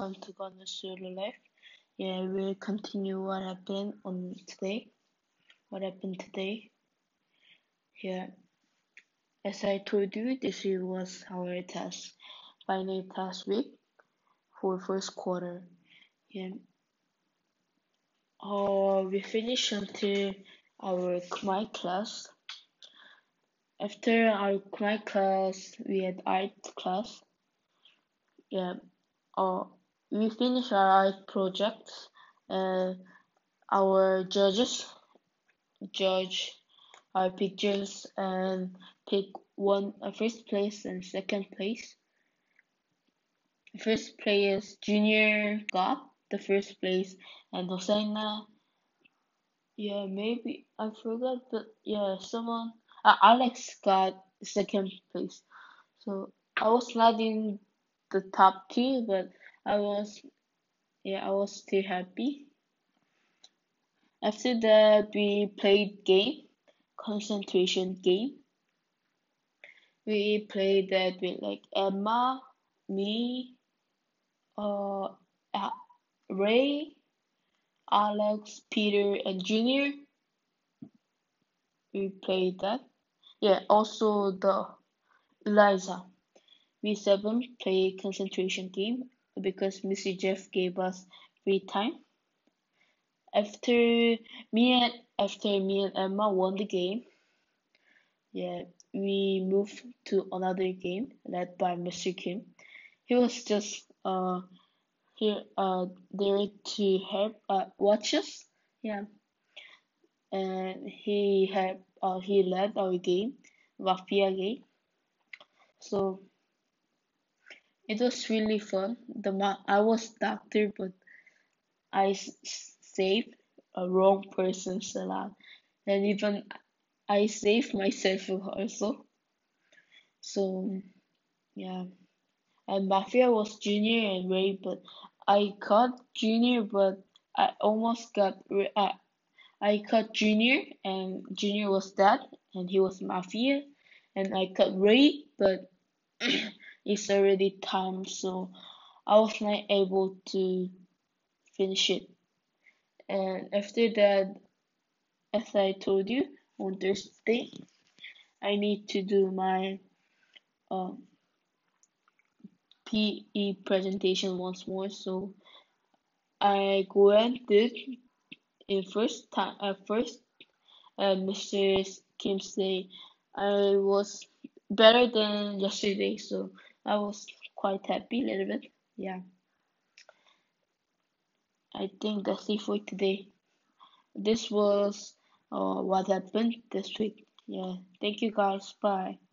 welcome to Gunna Solo Life. Yeah, we'll continue what happened today. Yeah, as I told you, this was our test, final test week for first quarter. Yeah, we finished until our Khmer class. After our Khmer class, we had art class. Yeah, we finished our art projects. Our judges judge our pictures and pick first place and second place. First place Junior got the first place, and Hosanna. Yeah, maybe I forgot, but yeah, someone Alex got second place. So I was not in the top two, but I was still happy. After that, we played game, concentration game. We played that with like Emma, me, Ray, Alex, Peter, and Junior. We played that. Yeah, also the Eliza. We seven play concentration game because Mr. Jeff gave us free time. After me and Emma won the game, yeah, we moved to another game led by Mr. Kim. He was just here there to help watch us. Yeah, and he led our game, Mafia game. So it was really fun. I was doctor, but I saved a wrong person's a lot, and even I saved myself also. So yeah, and Mafia was Junior and Ray, but I caught Junior, but I almost got I caught Junior, and Junior was dead, and he was Mafia, and I caught Ray, but it's already time, so I was not able to finish it. And after that, as I told you, on Thursday, I need to do my PE presentation once more. So I go and did in first time. At first, Mrs. Kim said I was better than yesterday, so I was quite happy a little bit. Yeah, I think that's it for today. This was what happened this week. Yeah, thank you guys. Bye.